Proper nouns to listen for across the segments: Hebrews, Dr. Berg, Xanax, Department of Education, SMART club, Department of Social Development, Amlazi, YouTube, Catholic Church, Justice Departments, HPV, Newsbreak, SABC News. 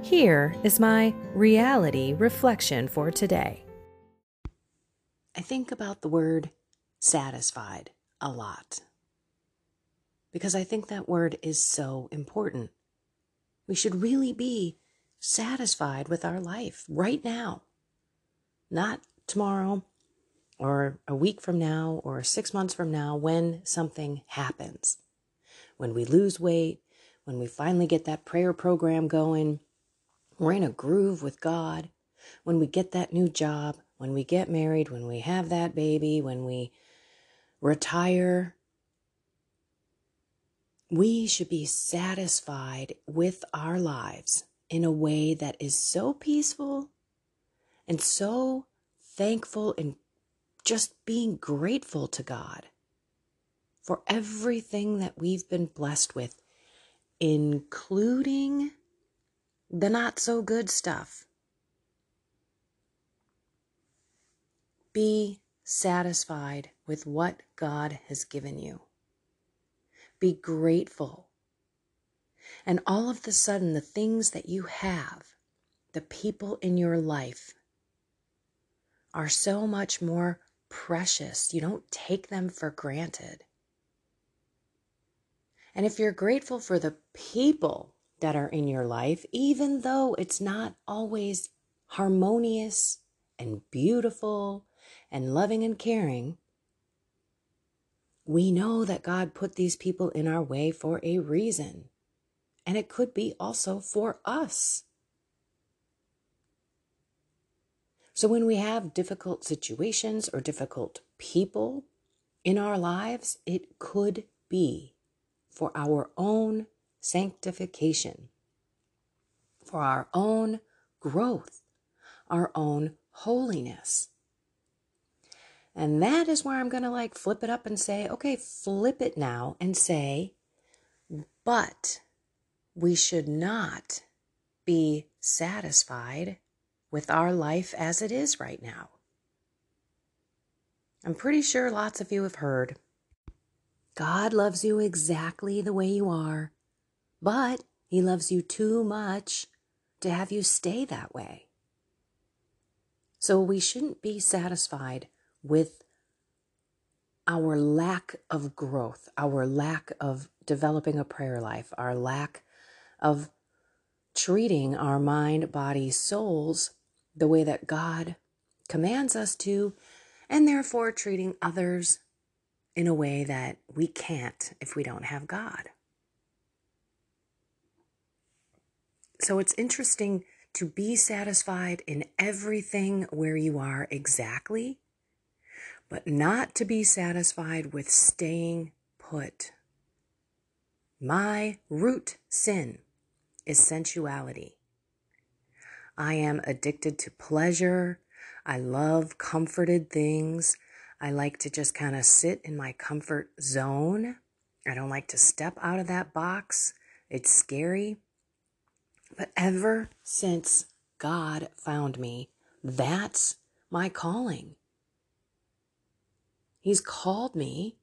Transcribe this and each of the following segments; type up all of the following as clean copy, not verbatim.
Here is my reality reflection for today. I think about the word satisfied a lot, because I think that word is so important. We should really be satisfied with our life right now, not tomorrow or a week from now or 6 months from now when something happens, when we lose weight, when we finally get that prayer program going, we're in a groove with God, when we get that new job, when we get married, when we have that baby, when we retire. We should be satisfied with our lives in a way that is so peaceful and so thankful and just being grateful to God for everything that we've been blessed with, including the not so good stuff. Be satisfied with what God has given you. Be grateful. And all of the sudden, the things that you have, the people in your life, are so much more precious. You don't take them for granted. And if you're grateful for the people that are in your life, even though it's not always harmonious and beautiful and loving and caring, we know that God put these people in our way for a reason. And it could be also for us. So when we have difficult situations or difficult people in our lives, it could be for our own sanctification, for our own growth, our own holiness. And that is where I'm going to flip it up and say, okay, flip it now and say, but we should not be satisfied with our life as it is right now. I'm pretty sure lots of you have heard, God loves you exactly the way you are, but he loves you too much to have you stay that way. So we shouldn't be satisfied with our lack of growth, our lack of developing a prayer life, our lack of treating our mind, body, souls the way that God commands us to, and therefore treating others in a way that we can't if we don't have God. So it's interesting to be satisfied in everything where you are exactly, but not to be satisfied with staying put. My root sin is sensuality. I am addicted to pleasure. I love comforted things. I like to just kind of sit in my comfort zone. I don't like to step out of that box. It's scary. But ever since God found me, that's my calling. He's called me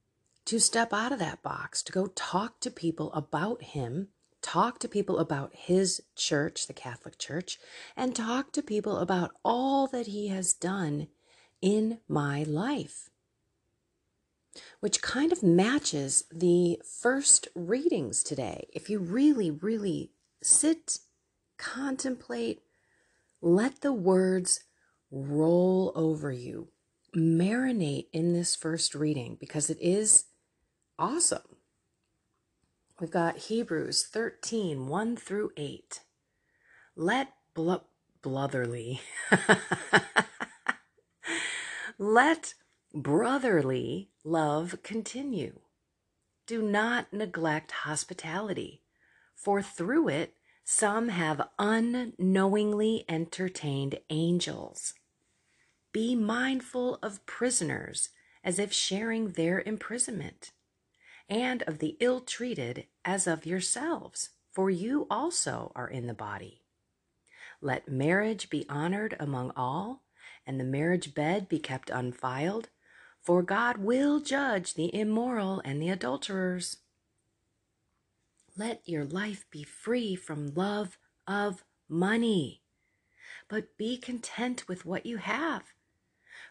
to step out of that box, to go talk to people about him, talk to people about his church, the Catholic Church, and talk to people about all that he has done in my life, which kind of matches the first readings today. If you really, really sit, contemplate, let the words roll over you. Marinate in this first reading because it is awesome. We've got Hebrews 13, 1 through 8. Let brotherly love continue. Do not neglect hospitality, for through it some have unknowingly entertained angels. Be mindful of prisoners as if sharing their imprisonment, and of the ill-treated as of yourselves, for you also are in the body. Let marriage be honored among all, and the marriage bed be kept unfiled, for God will judge the immoral and the adulterers. Let your life be free from love of money, but be content with what you have.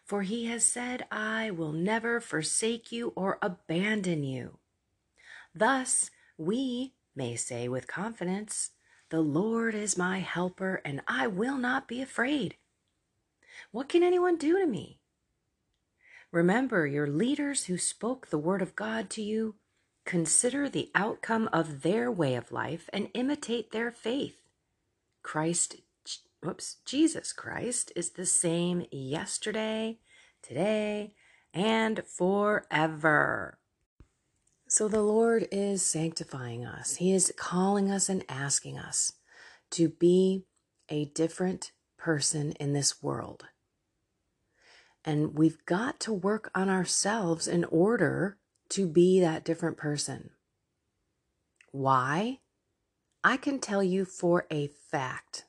For he has said, I will never forsake you or abandon you. Thus we may say with confidence, the Lord is my helper, and I will not be afraid. What can anyone do to me? Remember your leaders who spoke the word of God to you. Consider the outcome of their way of life and imitate their faith. Jesus Christ is the same yesterday, today, and forever. So the Lord is sanctifying us. He is calling us and asking us to be a different person in this world. And we've got to work on ourselves in order to be that different person. Why? I can tell you for a fact.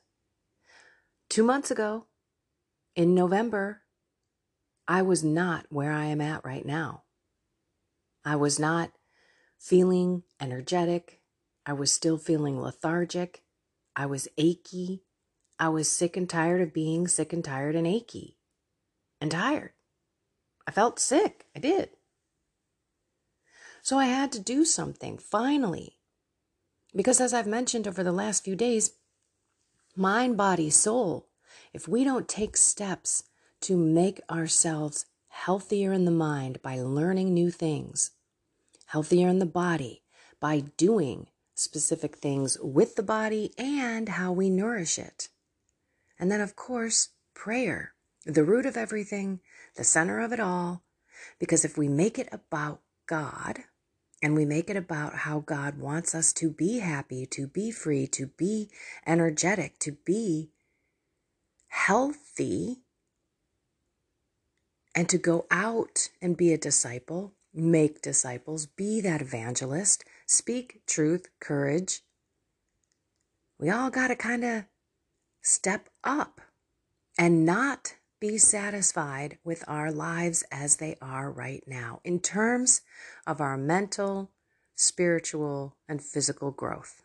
2 months ago, in November, I was not where I am at right now. I was not feeling energetic. I was still feeling lethargic. I was achy. I was sick and tired of being sick and tired and achy and tired. I felt sick. I did. So I had to do something, finally. Because as I've mentioned over the last few days, mind, body, soul, if we don't take steps to make ourselves healthier in the mind by learning new things, healthier in the body by doing specific things with the body and how we nourish it. And then, of course, prayer, the root of everything, the center of it all, because if we make it about God and we make it about how God wants us to be happy, to be free, to be energetic, to be healthy, and to go out and be a disciple, make disciples, be that evangelist, speak truth, courage. We all got to kind of step up and not be satisfied with our lives as they are right now in terms of our mental, spiritual, and physical growth.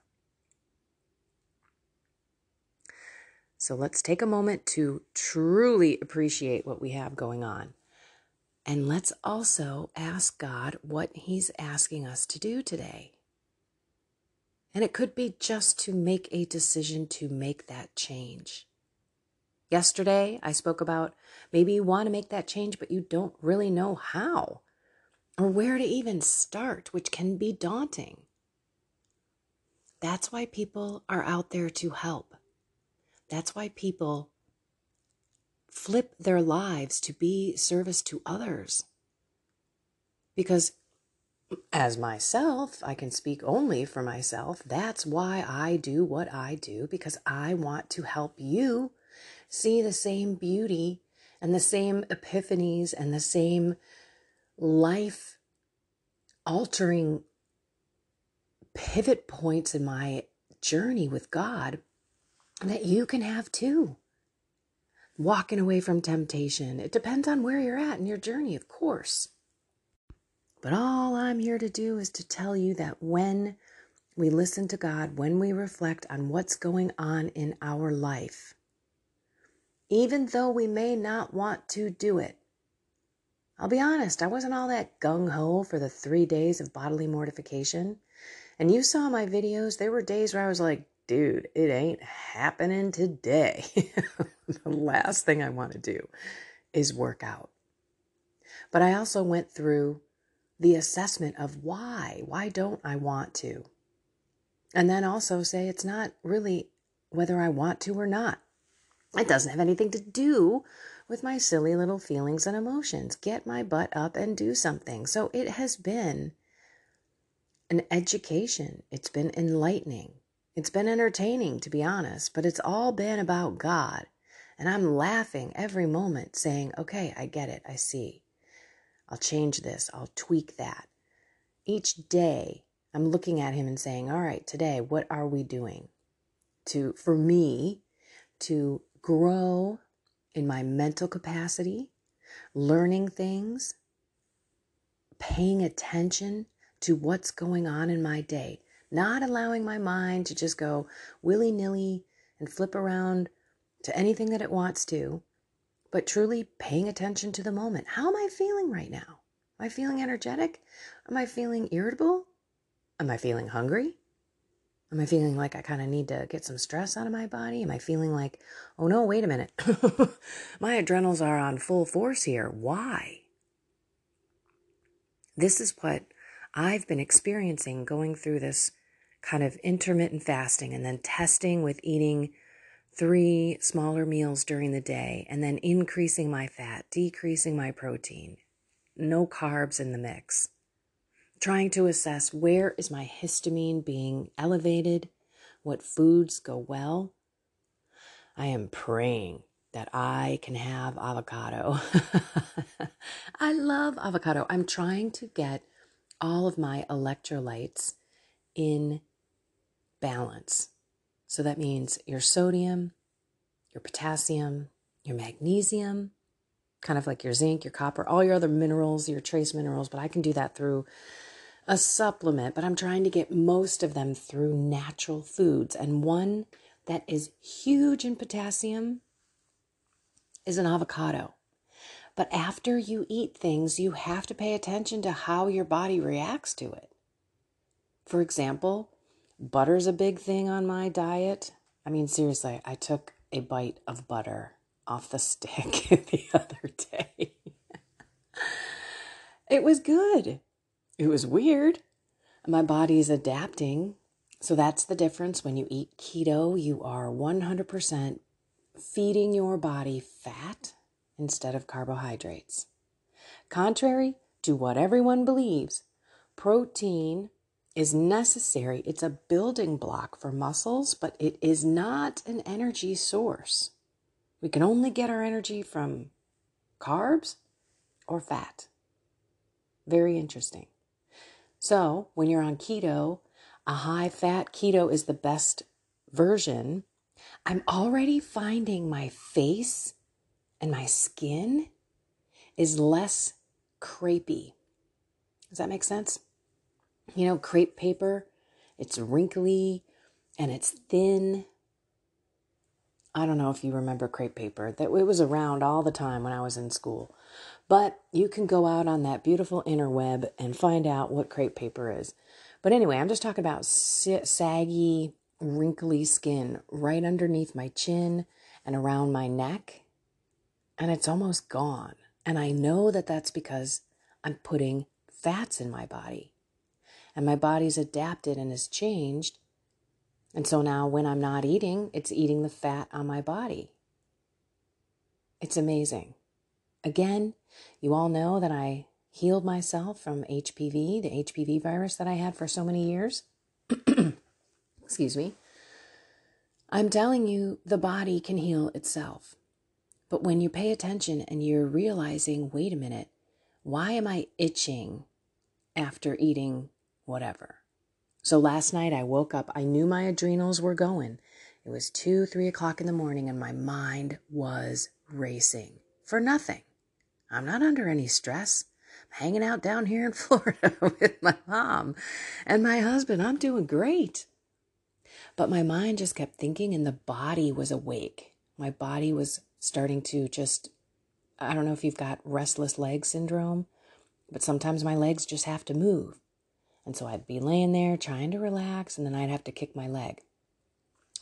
So let's take a moment to truly appreciate what we have going on. And let's also ask God what He's asking us to do today. And it could be just to make a decision to make that change. Yesterday, I spoke about maybe you want to make that change, but you don't really know how or where to even start, which can be daunting. That's why people are out there to help. That's why people flip their lives to be service to others. Because as myself, I can speak only for myself. That's why I do what I do, because I want to help you see the same beauty and the same epiphanies and the same life-altering pivot points in my journey with God that you can have too. Walking away from temptation. It depends on where you're at in your journey, of course. But all I'm here to do is to tell you that when we listen to God, when we reflect on what's going on in our life, even though we may not want to do it. I'll be honest, I wasn't all that gung-ho for the 3 days of bodily mortification. And you saw my videos, there were days where I was like, dude, it ain't happening today. the last thing I want to do is work out. But I also went through the assessment of why don't I want to? And then also say it's not really whether I want to or not. It doesn't have anything to do with my silly little feelings and emotions. Get my butt up and do something. So it has been an education. It's been enlightening. It's been entertaining, to be honest, but it's all been about God. And I'm laughing every moment saying, okay, I get it. I see. I'll change this. I'll tweak that. Each day I'm looking at him and saying, all right, today, what are we doing for me to grow in my mental capacity, learning things, paying attention to what's going on in my day, not allowing my mind to just go willy-nilly and flip around to anything that it wants to, but truly paying attention to the moment. How am I feeling right now? Am I feeling energetic? Am I feeling irritable? Am I feeling hungry? Am I feeling like I kind of need to get some stress out of my body? Am I feeling like, oh no, wait a minute. My adrenals are on full force here. Why? This is what I've been experiencing going through this kind of intermittent fasting and then testing with eating 3 smaller meals during the day and then increasing my fat, decreasing my protein, no carbs in the mix. Trying to assess where is my histamine being elevated, what foods go well. I am praying that I can have avocado. I love avocado. I'm trying to get all of my electrolytes in balance. So that means your sodium, your potassium, your magnesium, kind of like your zinc, your copper, all your other minerals, your trace minerals, but I can do that through a supplement, but I'm trying to get most of them through natural foods. And one that is huge in potassium is an avocado. But after you eat things, you have to pay attention to how your body reacts to it. For example, butter's a big thing on my diet. I mean, seriously, I took a bite of butter off the stick the other day. It was good. It was weird. My body's adapting. So that's the difference. When you eat keto, you are 100% feeding your body fat instead of carbohydrates. Contrary to what everyone believes, protein is necessary. It's a building block for muscles, but it is not an energy source. We can only get our energy from carbs or fat. Very interesting. So when you're on keto, a high-fat keto is the best version. I'm already finding my face and my skin is less crepey. Does that make sense? You know, crepe paper, it's wrinkly and it's thin. I don't know if you remember crepe paper. That it was around all the time when I was in school. But you can go out on that beautiful interweb and find out what crepe paper is. But anyway, I'm just talking about saggy, wrinkly skin right underneath my chin and around my neck. And it's almost gone. And I know that that's because I'm putting fats in my body. And my body's adapted and has changed. And so now when I'm not eating, it's eating the fat on my body. It's amazing. Again, you all know that I healed myself from HPV, the HPV virus that I had for so many years. Excuse me. I'm telling you, the body can heal itself. But when you pay attention and you're realizing, wait a minute, why am I itching after eating whatever? So last night I woke up, I knew my adrenals were going. It was 2-3 o'clock in the morning and my mind was racing for nothing. I'm not under any stress. I'm hanging out down here in Florida with my mom and my husband. I'm doing great. But my mind just kept thinking and the body was awake. My body was starting to just, I don't know if you've got restless leg syndrome, but sometimes my legs just have to move. And so I'd be laying there trying to relax, and then I'd have to kick my leg.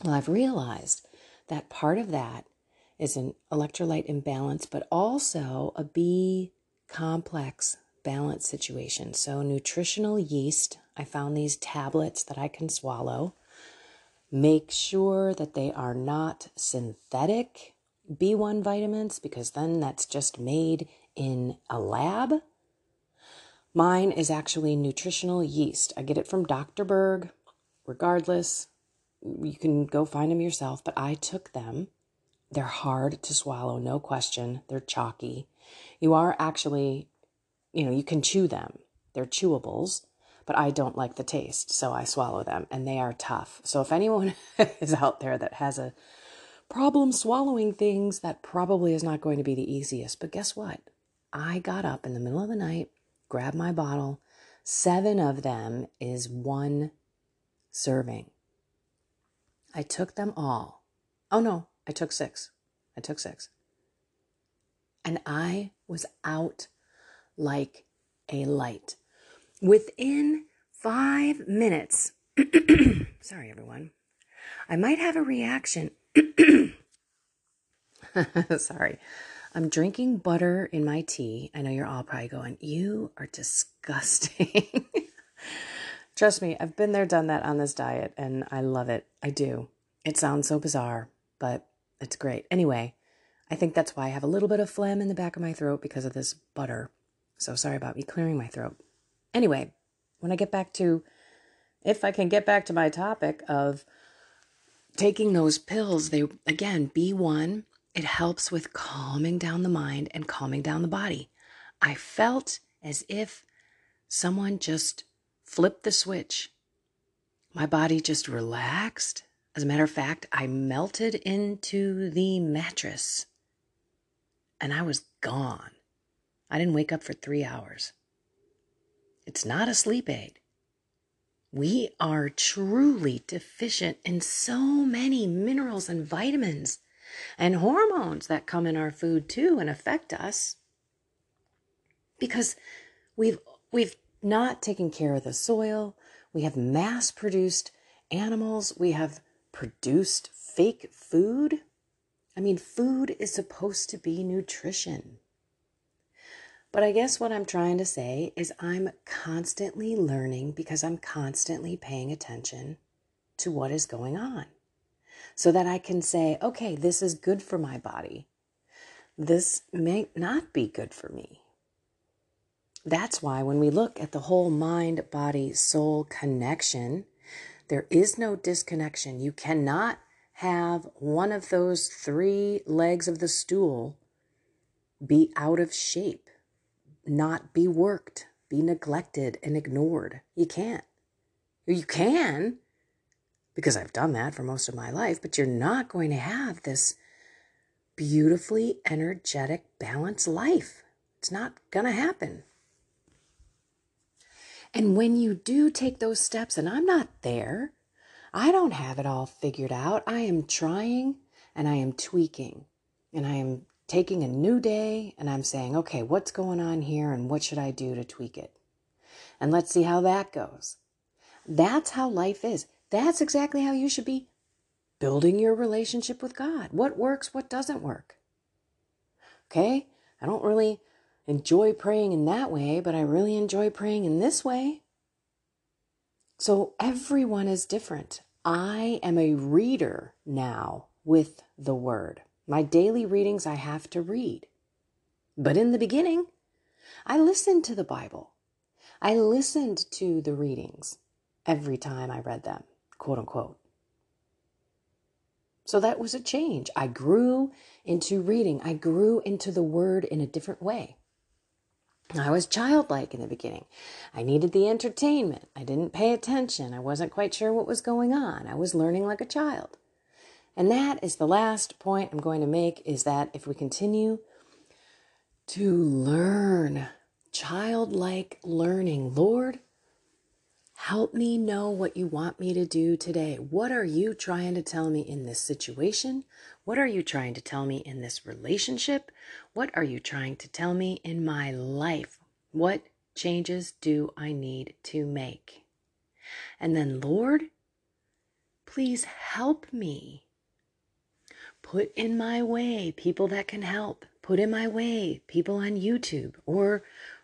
Well, I've realized that part of that is an electrolyte imbalance, but also a B complex balance situation. So nutritional yeast, I found these tablets that I can swallow. Make sure that they are not synthetic B1 vitamins, because then that's just made in a lab. Mine is actually nutritional yeast. I get it from Dr. Berg. Regardless, you can go find them yourself, but I took them. They're hard to swallow, no question. They're chalky. You are actually, you can chew them. They're chewables, but I don't like the taste, so I swallow them, and they are tough. So if anyone is out there that has a problem swallowing things, that probably is not going to be the easiest. But guess what? I got up in the middle of the night, grabbed my bottle. 7 of them is 1 serving. I took them all. Oh no, I took 6. And I was out like a light. Within 5 minutes, sorry everyone, I might have a reaction. Sorry. I'm drinking butter in my tea. I know you're all probably going, you are disgusting. Trust me, I've been there, done that on this diet, and I love it. I do. It sounds so bizarre, but it's great. Anyway, I think that's why I have a little bit of phlegm in the back of my throat, because of this butter. So sorry about me clearing my throat. Anyway, when I get back to, if I can get back to my topic of taking those pills, they, again, B1, it helps with calming down the mind and calming down the body. I felt as if someone just flipped the switch. My body just relaxed. As a matter of fact, I melted into the mattress and I was gone. I didn't wake up for 3 hours. It's not a sleep aid. We are truly deficient in so many minerals and vitamins and hormones that come in our food too and affect us, because we've not taken care of the soil. We have mass-produced animals. We have produced fake food. I mean, food is supposed to be nutrition. But I guess what I'm trying to say is I'm constantly learning, because I'm constantly paying attention to what is going on, so that I can say, okay, this is good for my body. This may not be good for me. That's why when we look at the whole mind, body, soul connection, there is no disconnection. You cannot have one of those 3 legs of the stool be out of shape, not be worked, be neglected and ignored. You can't. You can, because I've done that for most of my life, but you're not going to have this beautifully energetic, balanced life. It's not going to happen. And when you do take those steps, and I'm not there, I don't have it all figured out. I am trying and I am tweaking and I am taking a new day, and I'm saying, okay, what's going on here and what should I do to tweak it? And let's see how that goes. That's how life is. That's exactly how you should be building your relationship with God. What works, what doesn't work. Okay, I don't really enjoy praying in that way, but I really enjoy praying in this way. So everyone is different. I am a reader now with the Word. My daily readings I have to read. But in the beginning, I listened to the Bible. I listened to the readings every time I read them, quote unquote. So that was a change. I grew into reading. I grew into the Word in a different way. I was childlike in the beginning. I needed the entertainment. I didn't pay attention. I wasn't quite sure what was going on. I was learning like a child. And that is the last point I'm going to make, is that if we continue to learn, childlike learning, Lord, help me know what you want me to do today. What are you trying to tell me in this situation? What are you trying to tell me in this relationship? What are you trying to tell me in my life? What changes do I need to make? And then, Lord, please help me. put in my way people that can help, put in my way people on YouTube or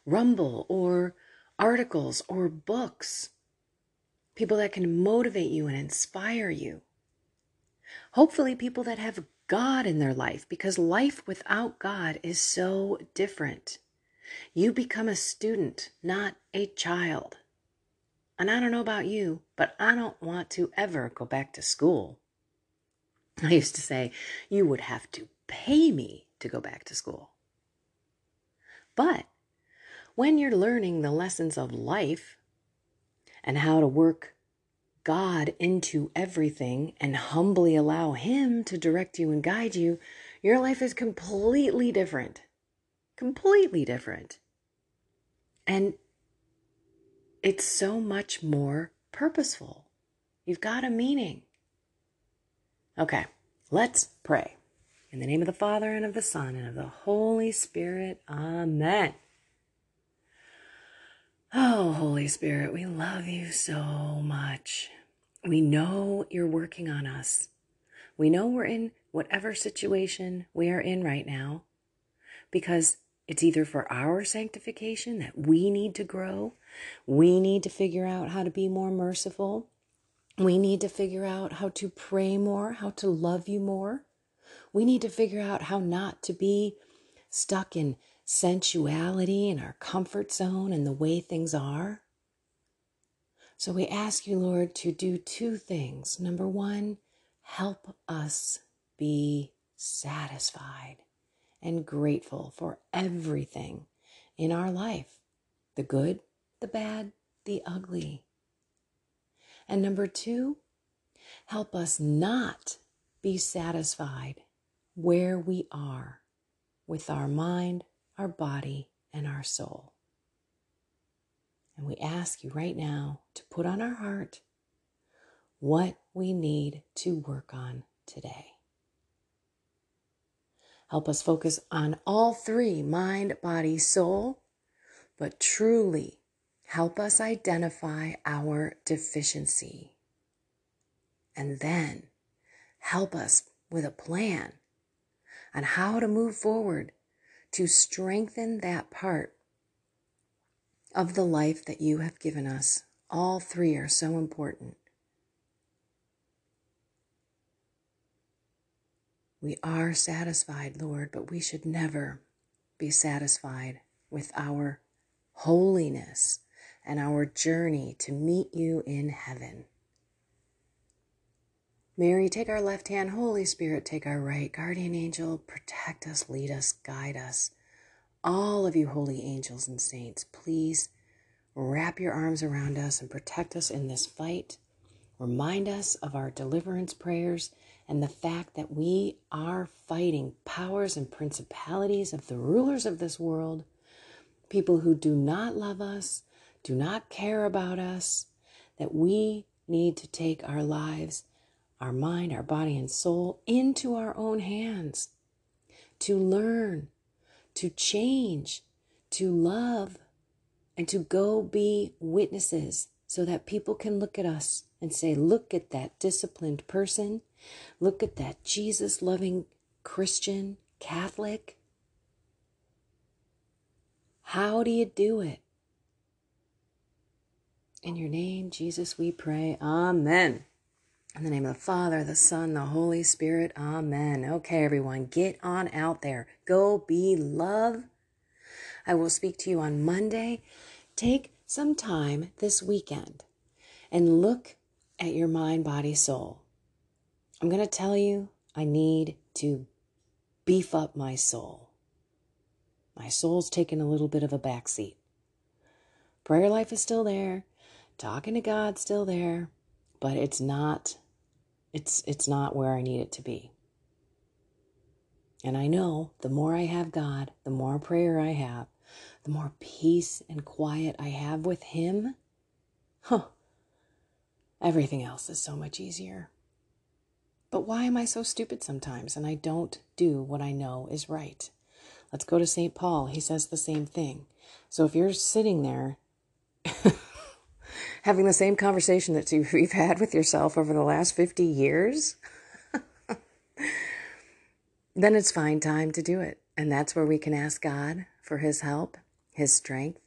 Rumble or articles or books, people that can motivate you and inspire you. Hopefully people that have God in their life, because life without God is so different. You become a student, not a child. And I don't know about you, but I don't want to ever go back to school. I used to say, you would have to pay me to go back to school. But when you're learning the lessons of life and how to work God into everything and humbly allow Him to direct you and guide you, your life is completely different. Completely different. And it's so much more purposeful. You've got a meaning. Okay, let's pray. In the name of the Father, and of the Son, and of the Holy Spirit. Amen. Oh, Holy Spirit, we love you so much. We know you're working on us. We know we're in whatever situation we are in right now, because it's either for our sanctification that we need to grow. We need to figure out how to be more merciful. We need to figure out how to pray more, how to love you more. We need to figure out how not to be stuck in sensuality and our comfort zone and the way things are. So we ask you, Lord, to do two things. Number one, help us be satisfied and grateful for everything in our life, the good, the bad, the ugly. And number two, help us not be satisfied where we are with our mind, our body, and our soul. And we ask you right now to put on our heart what we need to work on today. Help us focus on all three, mind, body, soul, but truly help us identify our deficiency. And then help us with a plan on how to move forward to strengthen that part of the life that you have given us. All three are so important. We are satisfied, Lord, but we should never be satisfied with our holiness and our journey to meet you in heaven. Mary, take our left hand. Holy Spirit, take our right. Guardian angel, protect us, lead us, guide us. All of you holy angels and saints, please wrap your arms around us and protect us in this fight. Remind us of our deliverance prayers and the fact that we are fighting powers and principalities of the rulers of this world, people who do not love us, do not care about us, that we need to take our lives, our mind, our body, and soul into our own hands to learn, to change, to love, and to go be witnesses so that people can look at us and say, look at that disciplined person. Look at that Jesus-loving Christian, Catholic. How do you do it? In your name, Jesus, we pray. Amen. In the name of the Father, the Son, the Holy Spirit. Amen. Okay, everyone, get on out there. Go be love. I will speak to you on Monday. Take some time this weekend and look at your mind, body, soul. I'm going to tell you, I need to beef up my soul. My soul's taken a little bit of a backseat. Prayer life is still there. Talking to God's still there. But it's not where I need it to be. And I know the more I have God, the more prayer I have, the more peace and quiet I have with Him. Everything else is so much easier. But why am I so stupid sometimes and I don't do what I know is right? Let's go to St. Paul. He says the same thing. So if you're sitting there having the same conversation that you've had with yourself over the last 50 years, then it's fine time to do it. And that's where we can ask God for his help, his strength,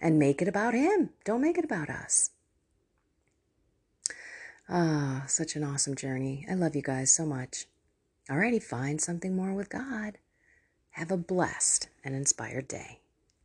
and make it about him. Don't make it about us. Ah, such an awesome journey. I love you guys so much. Alrighty, find something more with God. Have a blessed and inspired day.